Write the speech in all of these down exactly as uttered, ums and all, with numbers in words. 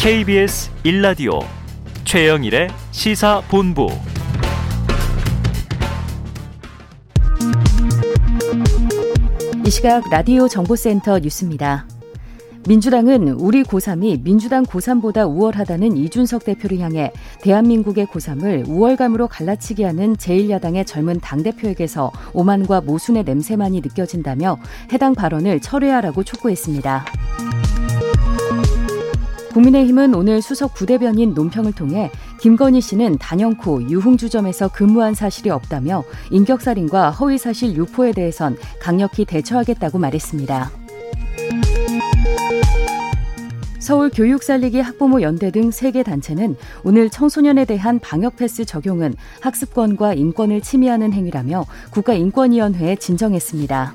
케이비에스 일 라디오 최영일의 시사본부. 이 시각 라디오 정보센터 뉴스입니다. 민주당은 우리 고삼이 민주당 고삼보다 우월하다는 이준석 대표를 향해 대한민국의 고삼을 우월감으로 갈라치게 하는 제일 야당의 젊은 당대표에게서 오만과 모순의 냄새만이 느껴진다며 해당 발언을 철회하라고 촉구했습니다. 국민의힘은 오늘 수석 부대변인 논평을 통해 김건희 씨는 단연코 유흥주점에서 근무한 사실이 없다며 인격살인과 허위사실 유포에 대해선 강력히 대처하겠다고 말했습니다. 서울교육살리기 학부모연대 등 세 개 단체는 오늘 청소년에 대한 방역패스 적용은 학습권과 인권을 침해하는 행위라며 국가인권위원회에 진정했습니다.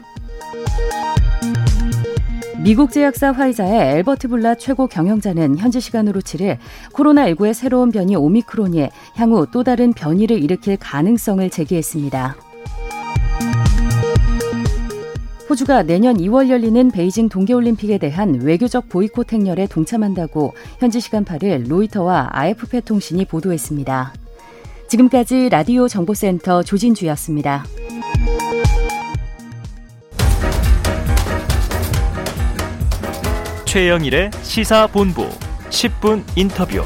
미국 제약사 화이자의 앨버트 블라 최고 경영자는 현지 시간으로 칠일 코로나십구의 새로운 변이 오미크론이 향후 또 다른 변이를 일으킬 가능성을 제기했습니다. 호주가 내년 이월 열리는 베이징 동계올림픽에 대한 외교적 보이콧 행렬에 동참한다고 현지 시간 팔일 로이터와 에이에프피 통신이 보도했습니다. 지금까지 라디오 정보센터 조진주였습니다. 최영일의 시사본부 십 분 인터뷰.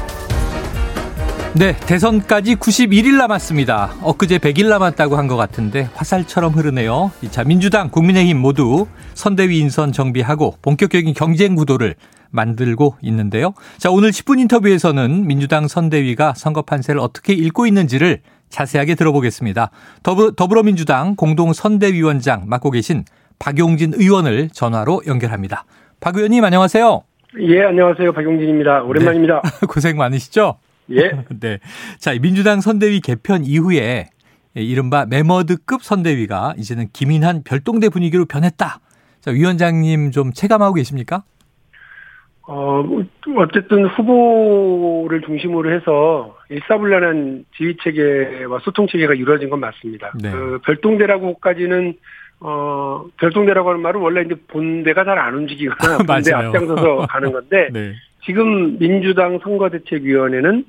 네, 대선까지 구십일일 남았습니다. 엊그제 백일 남았다고 한 것 같은데 화살처럼 흐르네요. 자, 민주당, 국민의힘 모두 선대위 인선 정비하고 본격적인 경쟁 구도를 만들고 있는데요. 자, 오늘 십 분 인터뷰에서는 민주당 선대위가 선거 판세를 어떻게 읽고 있는지를 자세하게 들어보겠습니다. 더불, 더불어민주당 공동 선대위원장 맡고 계신 박용진 의원을 전화로 연결합니다. 박 의원님, 안녕하세요. 예, 안녕하세요. 박용진입니다. 오랜만입니다. 네. 고생 많으시죠? 예. 네. 자, 민주당 선대위 개편 이후에 이른바 메머드급 선대위가 이제는 기민한 별동대 분위기로 변했다. 자, 위원장님 좀 체감하고 계십니까? 어, 어쨌든 후보를 중심으로 해서 일사불란한 지휘체계와 소통체계가 이루어진 건 맞습니다. 네. 그 별동대라고까지는 어, 별동대라고 하는 말은 원래 이제 본대가 잘 안 움직이거나 본대 앞장서서 가는 건데 네. 지금 민주당 선거대책위원회는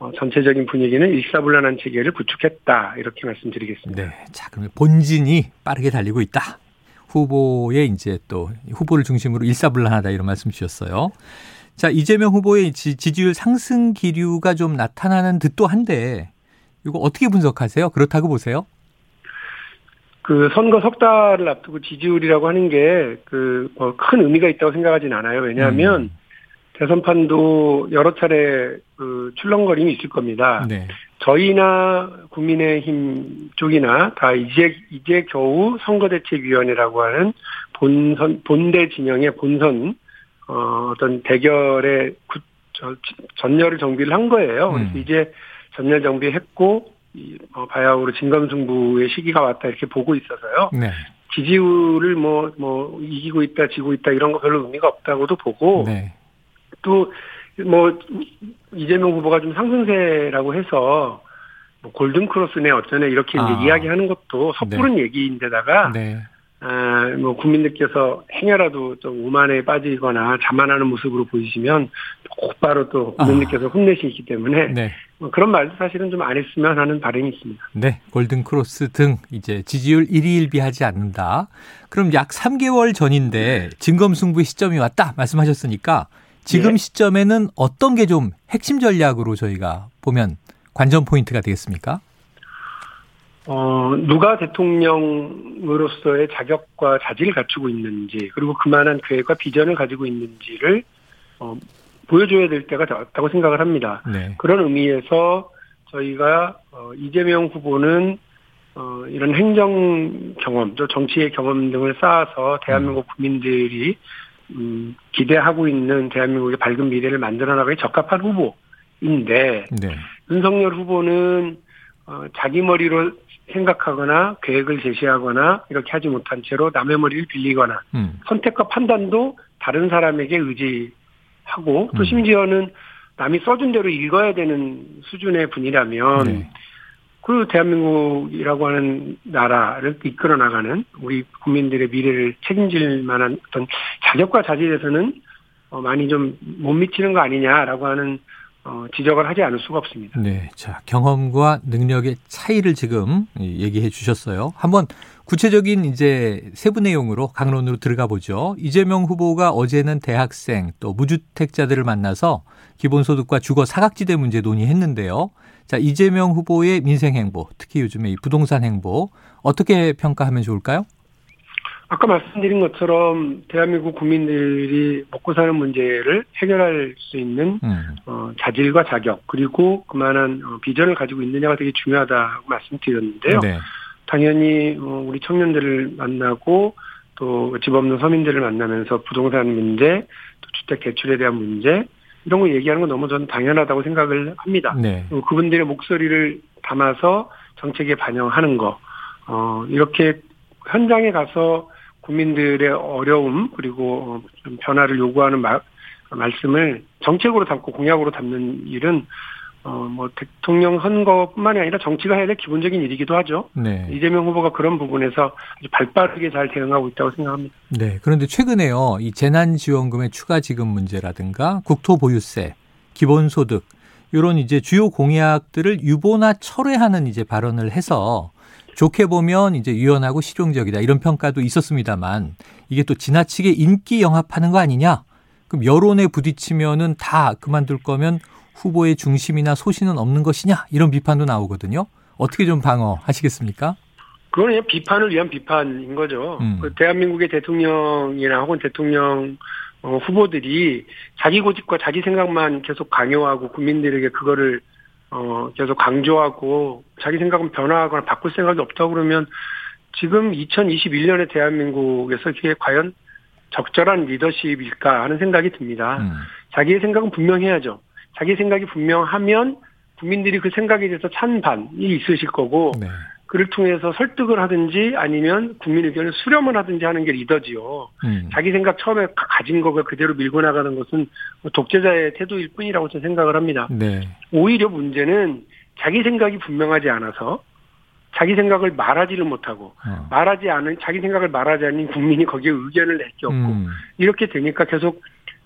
어, 전체적인 분위기는 일사불란한 체계를 구축했다, 이렇게 말씀드리겠습니다. 네, 자, 그럼 본진이 빠르게 달리고 있다. 후보의 이제 또 후보를 중심으로 일사불란하다, 이런 말씀 주셨어요. 자, 이재명 후보의 지, 지지율 상승 기류가 좀 나타나는 듯도 한데 이거 어떻게 분석하세요? 그렇다고 보세요? 그 선거 석 달을 앞두고 지지율이라고 하는 게 그 뭐 큰 의미가 있다고 생각하진 않아요. 왜냐하면 음. 대선판도 여러 차례 그 출렁거림이 있을 겁니다. 네. 저희나 국민의힘 쪽이나 다 이제 이제 겨우 선거대책위원회라고 하는 본선 본대 진영의 본선 어, 어떤 대결의 구, 저, 전열을 정비를 한 거예요. 음. 그래서 이제 전열 정비했고. 어, 바야흐로 진검승부의 시기가 왔다, 이렇게 보고 있어서요. 네. 지지율을 뭐, 뭐, 이기고 있다, 지고 있다, 이런 거 별로 의미가 없다고도 보고, 네. 또, 뭐, 이재명 후보가 좀 상승세라고 해서, 뭐, 골든크로스네, 어쩌네, 이렇게 아. 이제 이야기하는 것도 섣부른 네. 얘기인데다가, 네. 아, 뭐, 국민들께서 행여라도 좀 오만에 빠지거나 자만하는 모습으로 보이시면, 곧바로 또 국민들께서 아. 혼내시기 때문에, 네. 그런 말도 사실은 좀 안 했으면 하는 바람이 있습니다. 네, 골든크로스 등 이제 지지율 일희일비하지 않는다. 그럼 약 삼 개월 전인데 진검승부의 시점이 왔다 말씀하셨으니까 지금 네. 시점에는 어떤 게 좀 핵심 전략으로 저희가 보면 관전 포인트가 되겠습니까? 어, 누가 대통령으로서의 자격과 자질을 갖추고 있는지, 그리고 그만한 계획과 비전을 가지고 있는지를 어, 보여줘야 될 때가 왔다고 생각을 합니다. 네. 그런 의미에서 저희가 이재명 후보는 이런 행정 경험, 또 정치의 경험 등을 쌓아서 대한민국 국민들이 기대하고 있는 대한민국의 밝은 미래를 만들어 나가기 적합한 후보인데 네. 윤석열 후보는 자기 머리로 생각하거나 계획을 제시하거나 이렇게 하지 못한 채로 남의 머리를 빌리거나 음. 선택과 판단도 다른 사람에게 의지 하고 또 심지어는 남이 써준 대로 읽어야 되는 수준의 분이라면 네. 그 대한민국이라고 하는 나라를 이끌어 나가는 우리 국민들의 미래를 책임질 만한 어떤 자격과 자질에서는 어, 많이 좀 못 미치는 거 아니냐라고 하는 어, 지적을 하지 않을 수가 없습니다. 네, 자 경험과 능력의 차이를 지금 얘기해 주셨어요. 한번 구체적인 이제 세부 내용으로 강론으로 들어가 보죠. 이재명 후보가 어제는 대학생 또 무주택자들을 만나서 기본소득과 주거 사각지대 문제 논의했는데요. 자 이재명 후보의 민생 행보, 특히 요즘의 부동산 행보 어떻게 평가하면 좋을까요? 아까 말씀드린 것처럼 대한민국 국민들이 먹고 사는 문제를 해결할 수 있는 음. 어, 자질과 자격 그리고 그만한 어, 비전을 가지고 있느냐가 되게 중요하다고 말씀드렸는데요. 네. 당연히 어, 우리 청년들을 만나고 또 집 없는 서민들을 만나면서 부동산 문제, 또 주택 개출에 대한 문제 이런 거 얘기하는 건 너무 저는 당연하다고 생각을 합니다. 네. 그분들의 목소리를 담아서 정책에 반영하는 거 어, 이렇게 현장에 가서 국민들의 어려움 그리고 변화를 요구하는 마, 말씀을 정책으로 담고 공약으로 담는 일은 어, 뭐 대통령 선거뿐만이 아니라 정치가 해야 될 기본적인 일이기도 하죠. 네. 이재명 후보가 그런 부분에서 아주 발빠르게 잘 대응하고 있다고 생각합니다. 네. 그런데 최근에요, 이 재난지원금의 추가 지급 문제라든가 국토보유세, 기본소득 이런 이제 주요 공약들을 유보나 철회하는 이제 발언을 해서. 좋게 보면 이제 유연하고 실용적이다 이런 평가도 있었습니다만 이게 또 지나치게 인기 영합하는 거 아니냐? 그럼 여론에 부딪히면은 다 그만둘 거면 후보의 중심이나 소신은 없는 것이냐? 이런 비판도 나오거든요. 어떻게 좀 방어하시겠습니까? 그건 그냥 비판을 위한 비판인 거죠. 음. 대한민국의 대통령이나 혹은 대통령 후보들이 자기 고집과 자기 생각만 계속 강요하고 국민들에게 그거를 어, 계속 강조하고 자기 생각은 변화하거나 바꿀 생각이 없다고 그러면 지금 이천이십일 년에 대한민국에서 이게 과연 적절한 리더십일까 하는 생각이 듭니다. 음. 자기의 생각은 분명해야죠. 자기 생각이 분명하면 국민들이 그 생각에 대해서 찬반이 있으실 거고 네. 그를 통해서 설득을 하든지 아니면 국민 의견을 수렴을 하든지 하는 게 리더지요. 음. 자기 생각 처음에 가진 거가 그대로 밀고 나가는 것은 독재자의 태도일 뿐이라고 저는 생각을 합니다. 네. 오히려 문제는 자기 생각이 분명하지 않아서 자기 생각을 말하지를 못하고 어. 말하지 않은 자기 생각을 말하지 않는 국민이 거기에 의견을 낼 게 없고 음. 이렇게 되니까 계속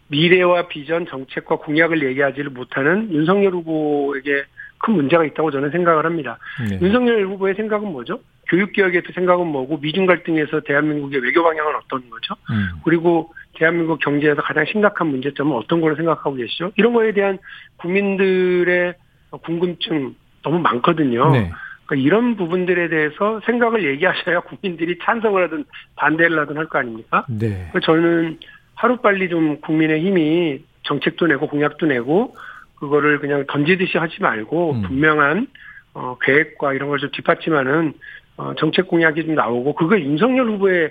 미래와 비전, 정책과 공약을 얘기하지를 못하는 윤석열 후보에게 큰 문제가 있다고 저는 생각을 합니다. 네. 윤석열 후보의 생각은 뭐죠? 교육개혁의 생각은 뭐고 미중 갈등에서 대한민국의 외교 방향은 어떤 거죠? 음. 그리고 대한민국 경제에서 가장 심각한 문제점은 어떤 걸로 생각하고 계시죠? 이런 거에 대한 국민들의 궁금증 너무 많거든요. 네. 그러니까 이런 부분들에 대해서 생각을 얘기하셔야 국민들이 찬성을 하든 반대를 하든 할 거 아닙니까? 네. 그래서 저는 하루빨리 좀 국민의힘이 정책도 내고 공약도 내고 그거를 그냥 던지듯이 하지 말고 음. 분명한 어, 계획과 이런 걸 좀 뒷받침하는 어, 정책 공약이 좀 나오고 그게 윤석열 후보의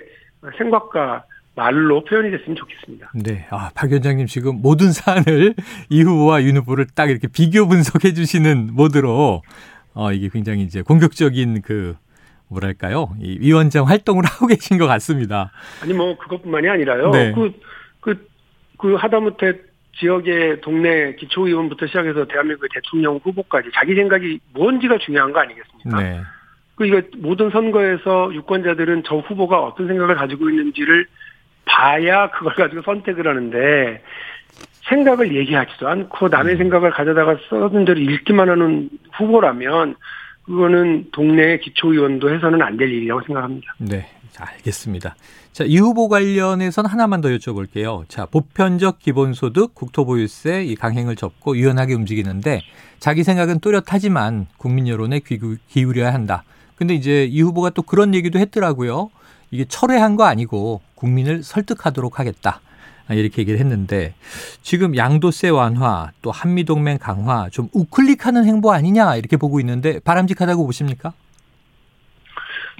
생각과 말로 표현이 됐으면 좋겠습니다. 네, 아, 박 위원장님 지금 모든 사안을 이 후보와 윤 후보를 딱 이렇게 비교 분석해 주시는 모드로 어, 이게 굉장히 이제 공격적인 그 뭐랄까요 이 위원장 활동을 하고 계신 것 같습니다. 아니 뭐 그것뿐만이 아니라요. 네. 그, 그, 그 하다못해 지역의 동네 기초의원부터 시작해서 대한민국의 대통령 후보까지 자기 생각이 뭔지가 중요한 거 아니겠습니까? 네. 그러니까 이거 모든 선거에서 유권자들은 저 후보가 어떤 생각을 가지고 있는지를 봐야 그걸 가지고 선택을 하는데 생각을 얘기하지도 않고 남의 생각을 가져다가 써준 대로 읽기만 하는 후보라면 그거는 동네 기초의원도 해서는 안 될 일이라고 생각합니다. 네. 알겠습니다. 자, 이 후보 관련해서는 하나만 더 여쭤볼게요. 자, 보편적 기본소득, 국토보유세 이 강행을 접고 유연하게 움직이는데 자기 생각은 또렷하지만 국민 여론에 귀 기울여야 한다. 근데 이제 이 후보가 또 그런 얘기도 했더라고요. 이게 철회한 거 아니고 국민을 설득하도록 하겠다. 이렇게 얘기를 했는데 지금 양도세 완화 또 한미동맹 강화 좀 우클릭하는 행보 아니냐 이렇게 보고 있는데 바람직하다고 보십니까?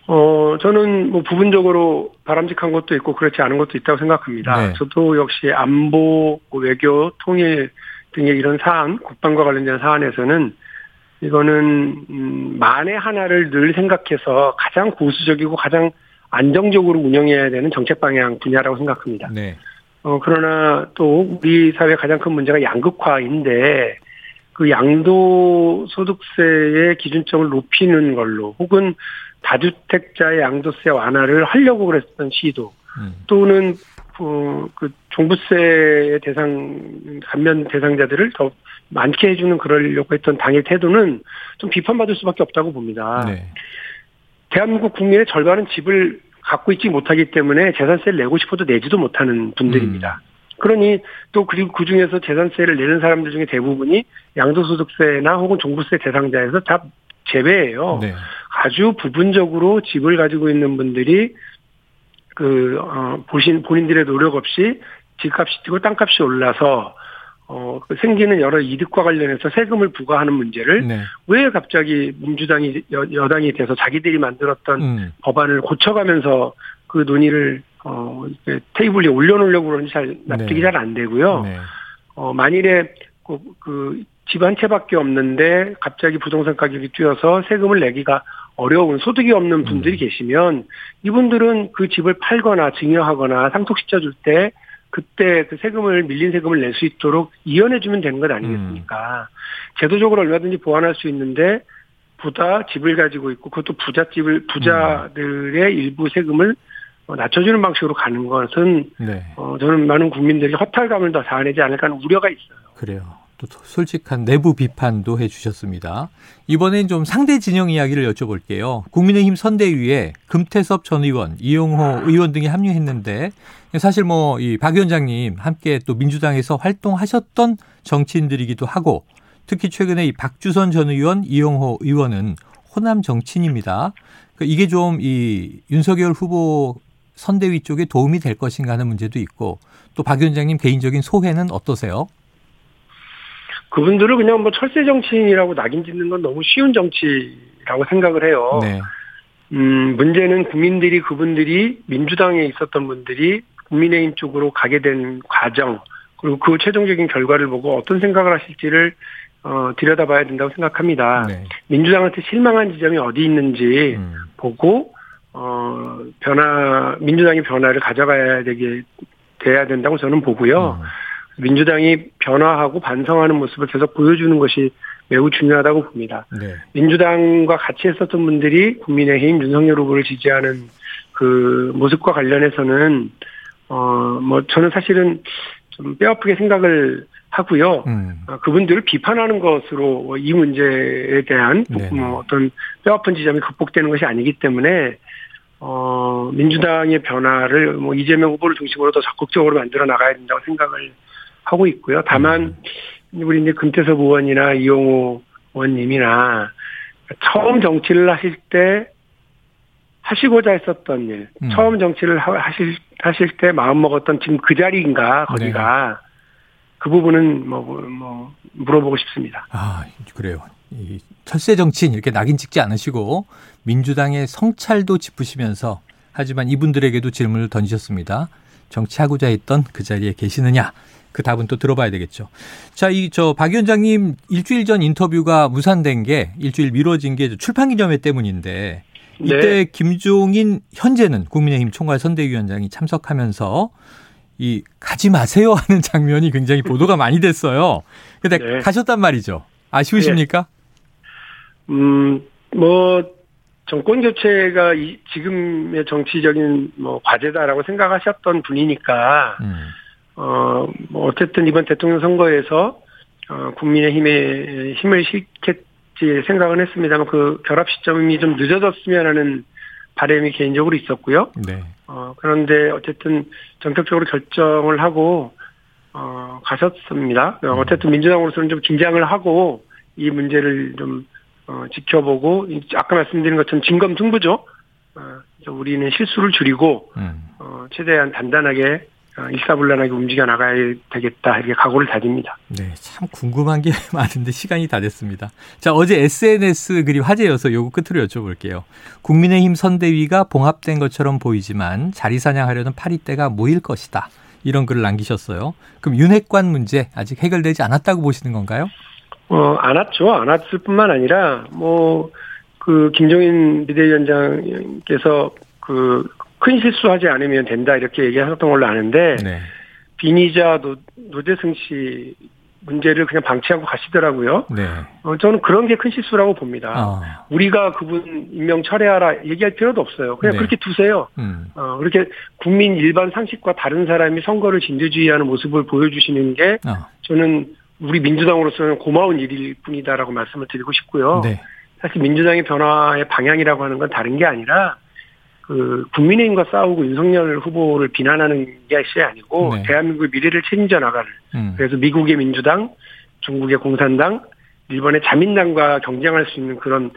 어, 저는 뭐 부분적으로 바람직한 것도 있고 그렇지 않은 것도 있다고 생각합니다. 네. 저도 역시 안보, 외교, 통일 등의 이런 사안, 국방과 관련된 사안에서는 이거는, 음, 만에 하나를 늘 생각해서 가장 보수적이고 가장 안정적으로 운영해야 되는 정책 방향 분야라고 생각합니다. 네. 어, 그러나 또 우리 사회의 가장 큰 문제가 양극화인데 그 양도소득세의 기준점을 높이는 걸로 혹은 다주택자의 양도세 완화를 하려고 그랬던 시도 또는 어, 그 종부세 대상 감면 대상자들을 더 많게 해주는 그러려고 했던 당의 태도는 좀 비판받을 수밖에 없다고 봅니다. 네. 대한민국 국민의 절반은 집을 갖고 있지 못하기 때문에 재산세를 내고 싶어도 내지도 못하는 분들입니다. 음. 그러니 또 그리고 그중에서 재산세를 내는 사람들 중에 대부분이 양도소득세나 혹은 종부세 대상자에서 다 제외예요. 네. 아주 부분적으로 집을 가지고 있는 분들이 그 어, 보신 본인들의 노력 없이 집값이 뛰고 땅값이 올라서 어, 그 생기는 여러 이득과 관련해서 세금을 부과하는 문제를 네. 왜 갑자기 민주당이 여, 여당이 돼서 자기들이 만들었던 음. 법안을 고쳐가면서 그 논의를 어, 테이블에 올려놓으려고 그런지 잘 납득이 네. 잘 안 되고요. 네. 어, 만일에 그, 그 집 한 채밖에 없는데 갑자기 부동산 가격이 뛰어서 세금을 내기가 어려운 소득이 없는 분들이 음. 계시면 이분들은 그 집을 팔거나 증여하거나 상속시켜줄 때 그때 그 세금을 밀린 세금을 낼 수 있도록 이연해주면 되는 것 아니겠습니까? 음. 제도적으로 얼마든지 보완할 수 있는데 보다 집을 가지고 있고 그것도 부잣집을 부자들의 음. 일부 세금을 낮춰주는 방식으로 가는 것은 네. 어, 저는 많은 국민들이 허탈감을 더 자아내지 않을까 하는 우려가 있어요. 그래요. 또 솔직한 내부 비판도 해주셨습니다. 이번엔 좀 상대 진영 이야기를 여쭤볼게요. 국민의힘 선대위에 금태섭 전 의원, 이용호 의원 등이 합류했는데 사실 뭐 이 박 위원장님 함께 또 민주당에서 활동하셨던 정치인들이기도 하고 특히 최근에 이 박주선 전 의원, 이용호 의원은 호남 정치인입니다. 그러니까 이게 좀 이 윤석열 후보 선대위 쪽에 도움이 될 것인가 하는 문제도 있고 또 박 위원장님 개인적인 소회는 어떠세요? 그분들을 그냥 뭐 철새 정치인이라고 낙인 짓는 건 너무 쉬운 정치라고 생각을 해요. 네. 음, 문제는 국민들이 그분들이 민주당에 있었던 분들이 국민의힘 쪽으로 가게 된 과정 그리고 그 최종적인 결과를 보고 어떤 생각을 하실지를 어, 들여다봐야 된다고 생각합니다. 네. 민주당한테 실망한 지점이 어디 있는지 음. 보고 어, 변화 민주당이 변화를 가져가야 되게 돼야 된다고 저는 보고요. 음. 민주당이 변화하고 반성하는 모습을 계속 보여주는 것이 매우 중요하다고 봅니다. 네. 민주당과 같이 했었던 분들이 국민의힘 윤석열 후보를 지지하는 그 모습과 관련해서는 어, 뭐 저는 사실은 좀 뼈아프게 생각을 하고요. 음. 그분들을 비판하는 것으로 이 문제에 대한 네. 뭐 어떤 뼈아픈 지점이 극복되는 것이 아니기 때문에 어, 민주당의 변화를 뭐 이재명 후보를 중심으로 더 적극적으로 만들어 나가야 된다고 생각을 하고 있고요. 다만 우리 이제 금태섭 의원이나 이용호 의원님이나 처음 정치를 하실 때 하시고자 했었던 일, 음. 처음 정치를 하실 하실 때 마음 먹었던 지금 그 자리인가 거기가 네. 그 부분은 뭐, 뭐 물어보고 싶습니다. 아 그래요. 이 철새 정치인 이렇게 낙인 찍지 않으시고 민주당의 성찰도 짚으시면서 하지만 이분들에게도 질문을 던지셨습니다. 정치하고자 했던 그 자리에 계시느냐? 그 답은 또 들어봐야 되겠죠. 자, 이 저 박 위원장님 일주일 전 인터뷰가 무산된 게 일주일 미뤄진 게 출판기념회 때문인데 이때 네. 김종인 현재는 국민의힘 총괄 선대위원장이 참석하면서 이 가지 마세요 하는 장면이 굉장히 보도가 많이 됐어요. 그런데 네. 가셨단 말이죠. 아쉬우십니까? 네. 음, 뭐 정권 교체가 이, 지금의 정치적인 뭐 과제다라고 생각하셨던 분이니까. 음. 어, 뭐, 어쨌든 이번 대통령 선거에서, 어, 국민의힘에 힘을 실겠지 생각은 했습니다만 그 결합 시점이 좀 늦어졌으면 하는 바람이 개인적으로 있었고요. 네. 어, 그런데 어쨌든 전격적으로 결정을 하고, 어, 가셨습니다. 음. 어쨌든 민주당으로서는 좀 긴장을 하고, 이 문제를 좀, 어, 지켜보고, 아까 말씀드린 것처럼 진검승부죠. 어, 그래서 우리는 실수를 줄이고, 음. 어, 최대한 단단하게 일사불란하게 움직여 나가야 되겠다 이렇게 각오를 다집니다. 네, 참 궁금한 게 많은데 시간이 다 됐습니다. 자, 어제 에스엔에스 글이 화제여서 요거 끝으로 여쭤볼게요. 국민의힘 선대위가 봉합된 것처럼 보이지만 자리 사냥하려는 파리떼가 모일 것이다. 이런 글을 남기셨어요. 그럼 윤핵관 문제 아직 해결되지 않았다고 보시는 건가요? 어, 안 왔죠. 안 왔을 뿐만 아니라 뭐 그 김종인 비대위원장께서 그 큰 실수하지 않으면 된다 이렇게 얘기하셨던 걸로 아는데 네. 비니자 노, 노재승 씨 문제를 그냥 방치하고 가시더라고요. 네. 어, 저는 그런 게 큰 실수라고 봅니다. 어. 우리가 그분 임명 철회하라 얘기할 필요도 없어요. 그냥 네. 그렇게 두세요. 음. 어, 그렇게 국민 일반 상식과 다른 사람이 선거를 진두지휘하는 모습을 보여주시는 게 어. 저는 우리 민주당으로서는 고마운 일일 뿐이다라고 말씀을 드리고 싶고요. 네. 사실 민주당의 변화의 방향이라고 하는 건 다른 게 아니라 그 국민의힘과 싸우고 윤석열 후보를 비난하는 것이 아니고 네. 대한민국의 미래를 책임져 나갈 음. 그래서 미국의 민주당, 중국의 공산당, 일본의 자민당과 경쟁할 수 있는 그런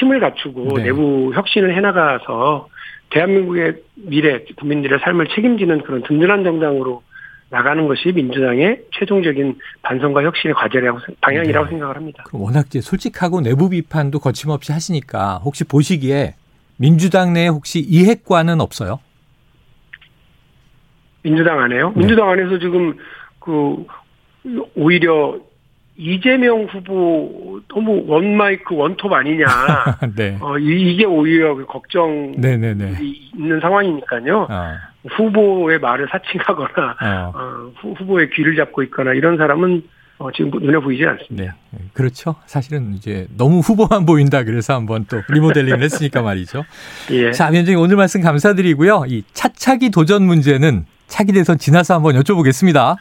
힘을 갖추고 네. 내부 혁신을 해나가서 대한민국의 미래, 국민들의 삶을 책임지는 그런 든든한 정당으로 나가는 것이 민주당의 최종적인 반성과 혁신의 과제라고 방향이라고 네. 생각을 합니다. 그럼 워낙 이제 솔직하고 내부 비판도 거침없이 하시니까 혹시 보시기에 민주당 내에 혹시 이핵과는 없어요? 민주당 안에요? 네. 민주당 안에서 지금 그 오히려 이재명 후보 너무 원마이크 원톱 아니냐. 네. 어, 이게 오히려 걱정이 네네네. 있는 상황이니까요. 아. 후보의 말을 사칭하거나 아. 어, 후보의 귀를 잡고 있거나 이런 사람은 어, 지금 눈에 보이지 않습니다. 네. 그렇죠. 사실은 이제 너무 후보만 보인다 그래서 한번 또 리모델링을 했으니까 말이죠. 예. 자, 위원장님 오늘 말씀 감사드리고요. 이 차차기 도전 문제는 차기 대선 지나서 한번 여쭤보겠습니다.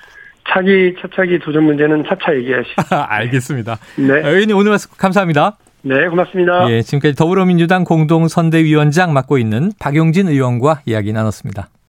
차기, 차차기 도전 문제는 차차 얘기하시죠. 알겠습니다. 네. 의원님 오늘 말씀 감사합니다. 네, 고맙습니다. 예, 지금까지 더불어민주당 공동선대위원장 맡고 있는 박용진 의원과 이야기 나눴습니다.